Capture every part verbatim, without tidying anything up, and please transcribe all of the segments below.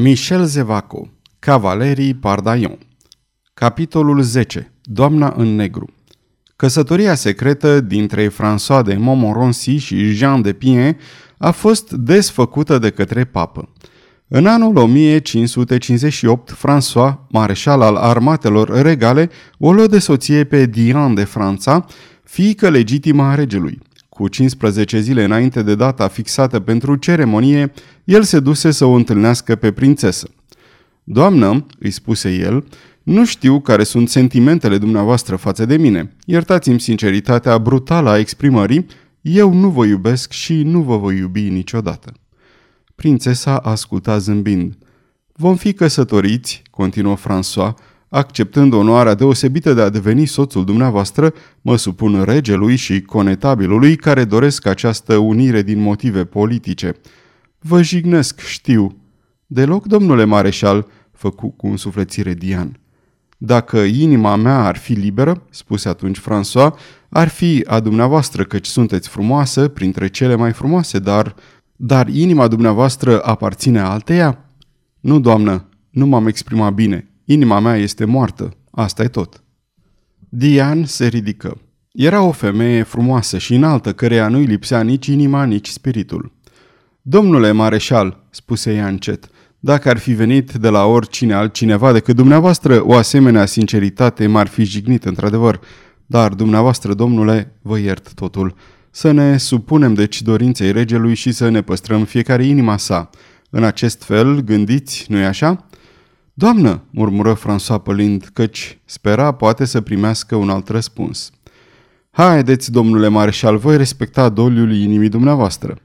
Michel Zevaco, Cavalerii Pardaillan. Capitolul zece. Doamna în negru. Căsătoria secretă dintre François de Montmorency și Jeanne de Piennes a fost desfăcută de către papă. În anul o mie cinci sute cincizeci și opt, François, mareșal al armatelor regale, o luă de soție pe Diane de Franța, fiică legitimă a regelui. Cu cincisprezece zile înainte de data fixată pentru ceremonie, el se duse să o întâlnească pe prințesă. „Doamnă," îi spuse el, „nu știu care sunt sentimentele dumneavoastră față de mine. Iertați-mi sinceritatea brutală a exprimării, eu nu vă iubesc și nu vă voi iubi niciodată." Prințesa asculta zâmbind. „Vom fi căsătoriți," continuă François, „acceptând onoarea deosebită de a deveni soțul dumneavoastră, mă supun regelui și conetabilului care doresc această unire din motive politice." „Vă jignesc, știu." „Deloc, domnule mareșal," făcu cu însuflețire Diane. „Dacă inima mea ar fi liberă," spuse atunci François, „ar fi a dumneavoastră, căci sunteți frumoasă, printre cele mai frumoase, dar... Dar inima dumneavoastră aparține alteia?" „Nu, doamnă, nu m-am exprimat bine. Inima mea este moartă. Asta e tot." Diane se ridică. Era o femeie frumoasă și înaltă, căreia nu-i lipsea nici inima, nici spiritul. „Domnule mareșal," spuse ea încet, „dacă ar fi venit de la oricine altcineva decât dumneavoastră, o asemenea sinceritate m-ar fi jignit într-adevăr. Dar dumneavoastră, domnule, vă iert totul. Să ne supunem deci dorinței regelui și să ne păstrăm fiecare inima sa. În acest fel gândiți, nu-i așa?" „Doamnă," murmură François pălind, căci spera poate să primească un alt răspuns. „Haideți, domnule mareșal, voi respecta doliul inimii dumneavoastră."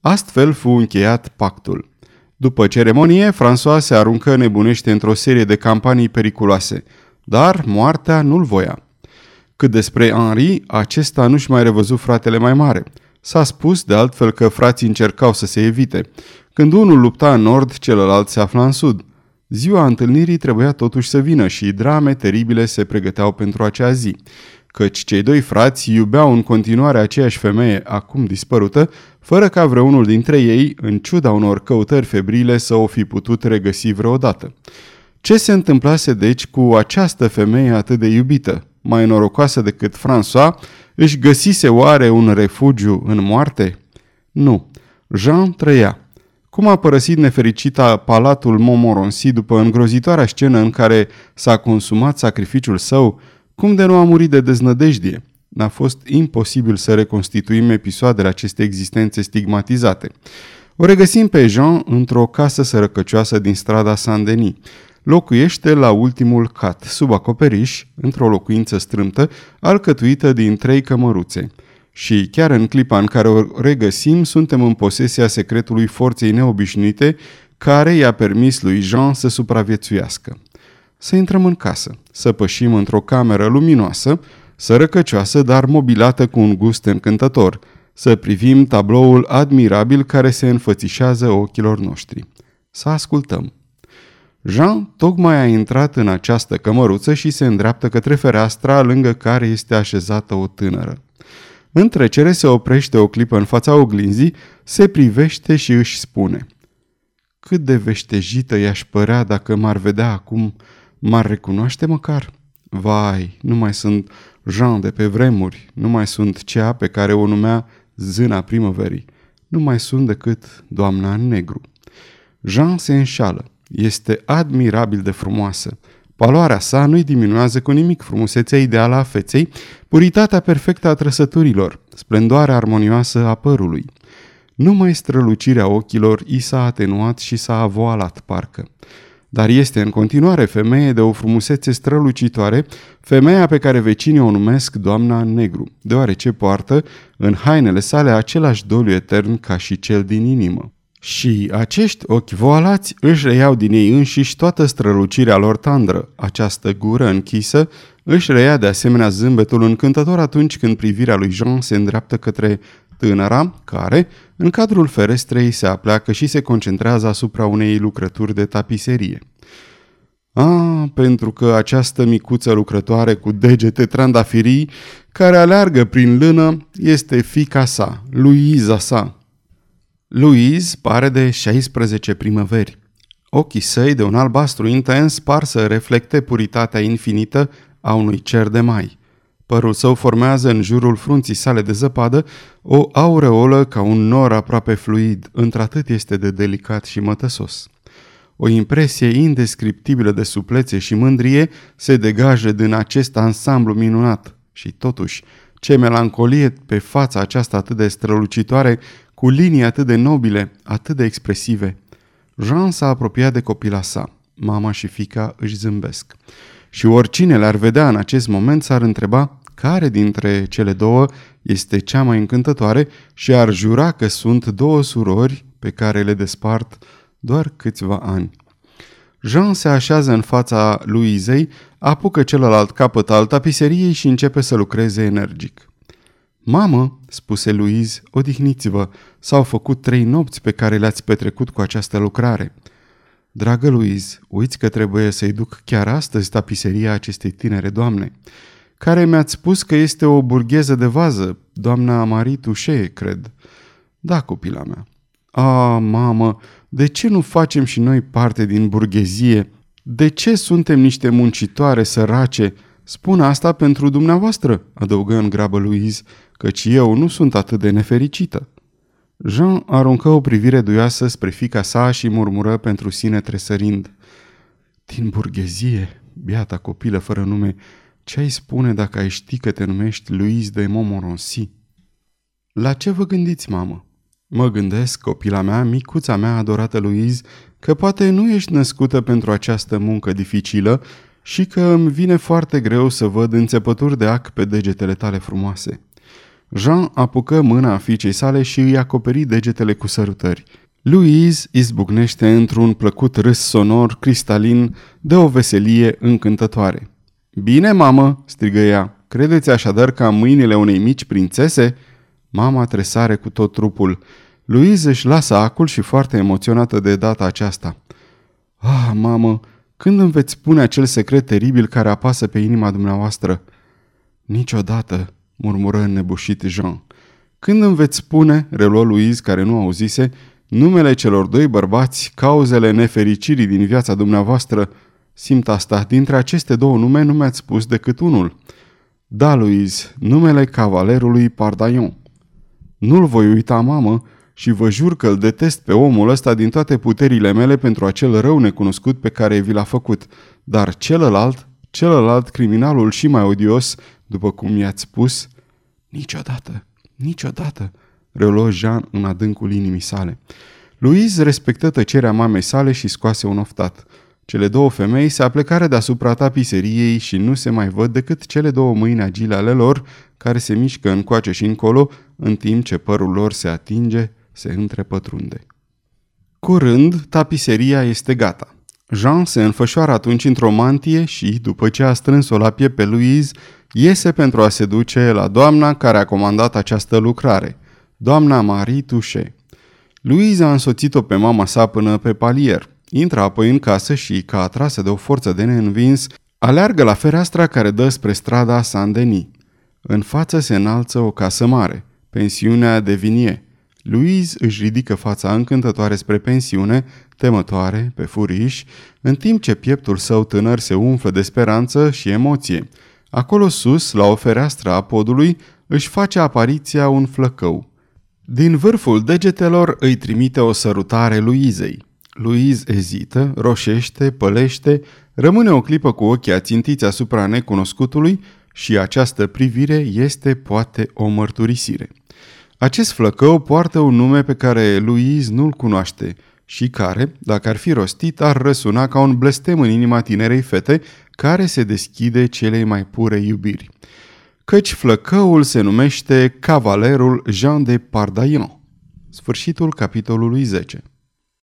Astfel fu încheiat pactul. După ceremonie, François se aruncă nebunește într-o serie de campanii periculoase, dar moartea nu-l voia. Cât despre Henri, acesta nu-și mai revăzu fratele mai mare. S-a spus de altfel că frații încercau să se evite. Când unul lupta în nord, celălalt se afla în sud. Ziua întâlnirii trebuia totuși să vină și drame teribile se pregăteau pentru acea zi, căci cei doi frați iubeau în continuare aceeași femeie acum dispărută, fără ca vreunul dintre ei, în ciuda unor căutări febrile, să o fi putut regăsi vreodată. Ce se întâmplase deci cu această femeie atât de iubită? Mai norocoasă decât François, își găsise oare un refugiu în moarte? Nu. Jean trăia. Cum a părăsit nefericita palatul Montmorency după îngrozitoarea scenă în care s-a consumat sacrificiul său, cum de nu a murit de deznădejdie? N-a fost imposibil să reconstituim episoadele acestei existențe stigmatizate. O regăsim pe Jean într-o casă sărăcăcioasă din strada Saint-Denis. Locuiește la ultimul cat, sub acoperiș, într-o locuință strâmtă, alcătuită din trei cămăruțe. Și chiar în clipa în care o regăsim, suntem în posesia secretului forței neobișnuite care i-a permis lui Jean să supraviețuiască. Să intrăm în casă, să pășim într-o cameră luminoasă, sărăcăcioasă, dar mobilată cu un gust încântător, să privim tabloul admirabil care se înfățișează ochilor noștri. Să ascultăm. Jean tocmai a intrat în această cămăruță și se îndreaptă către fereastra lângă care este așezată o tânără. În trecere se oprește o clipă în fața oglinzii, se privește și își spune: „Cât de veștejită i-aș părea dacă m-ar vedea acum, m-ar recunoaște măcar? Vai, nu mai sunt Jean de pe vremuri, nu mai sunt cea pe care o numea zâna primăverii, nu mai sunt decât doamna în negru." Jean se înșală. Este admirabil de frumoasă. Valoarea sa nu-i diminuează cu nimic frumusețea ideală a feței, puritatea perfectă a trăsăturilor, splendoarea armonioasă a părului. Numai strălucirea ochilor i s-a atenuat și s-a avoalat parcă. Dar este în continuare femeie de o frumusețe strălucitoare, femeia pe care vecinii o numesc doamna în negru, deoarece poartă în hainele sale același doliu etern ca și cel din inimă. Și acești ochi voalați își reiau din ei înșiși toată strălucirea lor tandră. Această gură închisă își reia de asemenea zâmbetul încântător atunci când privirea lui Jean se îndreaptă către tânăra, care, în cadrul ferestrei, se apleacă și se concentrează asupra unei lucrături de tapiserie. Ah, pentru că această micuță lucrătoare cu degete trandafirii, care aleargă prin lână, este fiica sa, Louisa sa. Louise pare de șaisprezece primăveri. Ochii săi de un albastru intens par să reflecte puritatea infinită a unui cer de mai. Părul său formează în jurul frunții sale de zăpadă o aureolă ca un nor aproape fluid, într-atât este de delicat și mătăsos. O impresie indescriptibilă de suplețe și mândrie se degajă din acest ansamblu minunat și, totuși, ce melancolie pe fața aceasta atât de strălucitoare, cu linii atât de nobile, atât de expresive. Jean s-a apropiat de copila sa. Mama și fiica își zâmbesc. Și oricine le-ar vedea în acest moment s-ar întreba care dintre cele două este cea mai încântătoare și ar jura că sunt două surori pe care le despart doar câțiva ani. Jean se așează în fața Luizei, apucă celălalt capăt al tapiseriei și începe să lucreze energic. Mamă, spuse Louise, odihniți-vă, s-au făcut trei nopți pe care le-ați petrecut cu această lucrare. Dragă Louise, uiți că trebuie să-i duc chiar astăzi tapiseria acestei tinere doamne, care mi-ați spus că este o burgheză de vază, doamna Marie Touchet, cred. Da, copila mea. A, mamă, de ce nu facem și noi parte din burghezie? De ce suntem niște muncitoare sărace? Spun asta pentru dumneavoastră, adăugă în grabă Louise, căci eu nu sunt atât de nefericită. Jean aruncă o privire duioasă spre fiica sa și murmură pentru sine tresărind. Din burghezie, beata copilă fără nume, ce-ai spune dacă ai ști că te numești Louise de Montmorency? La ce vă gândiți, mamă? Mă gândesc, copila mea, micuța mea adorată Louise, că poate nu ești născută pentru această muncă dificilă și că îmi vine foarte greu să văd înțepături de ac pe degetele tale frumoase. Jean apucă mâna fiicei sale și îi acoperi degetele cu sărutări. Louise izbucnește într-un plăcut râs sonor, cristalin, de o veselie încântătoare. Bine, mamă!" strigă ea. Credeți așadar că am mâinile unei mici prințese?" Mama tresare cu tot trupul. Louise își lasă acul și foarte emoționată de data aceasta. Ah, mamă, când îmi veți spune acel secret teribil care apasă pe inima dumneavoastră?" Niciodată!" murmură înnebușit Jean. Când îmi veți spune, reluă Louise care nu auzise, numele celor doi bărbați, cauzele nefericirii din viața dumneavoastră, simt asta, dintre aceste două nume nu mi-ați spus decât unul. Da, Louise, numele cavalerului Pardaillan. Nu-l voi uita, mamă, și vă jur că îl detest pe omul ăsta din toate puterile mele pentru acel rău necunoscut pe care vi l-a făcut, dar celălalt, celălalt criminalul și mai odios, după cum i-ați spus, niciodată, niciodată, reluă Jean în adâncul inimii sale. Louise respectă tăcerea mamei sale și scoase un oftat. Cele două femei se aplecară deasupra tapiseriei și nu se mai văd decât cele două mâini agile ale lor, care se mișcă încoace și încolo, în timp ce părul lor se atinge, se întrepătrunde. Curând, tapiseria este gata. Jean se înfășoară atunci într-o mantie și, după ce a strâns-o la piept pe Louise, iese pentru a se duce la doamna care a comandat această lucrare, doamna Marie Touchet. Louise a însoțit-o pe mama sa până pe palier. Intră apoi în casă și, ca atrasă de o forță de neînvins, aleargă la fereastra care dă spre strada Saint-Denis. În față se înalță o casă mare, pensiunea de Vinie. Louise își ridică fața încântătoare spre pensiune, temătoare, pe furiș, în timp ce pieptul său tânăr se umflă de speranță și emoție. Acolo sus, la o fereastră a podului, își face apariția un flăcău. Din vârful degetelor îi trimite o sărutare Louisei. Louise ezită, roșește, pălește, rămâne o clipă cu ochii ațintiți asupra necunoscutului și această privire este poate o mărturisire. Acest flăcău poartă un nume pe care Louise nu-l cunoaște și care, dacă ar fi rostit, ar răsuna ca un blestem în inima tinerei fete care se deschide celei mai pure iubiri. Căci flăcăul se numește Cavalerul Jeanne de Pardaillon. Sfârșitul capitolului zece.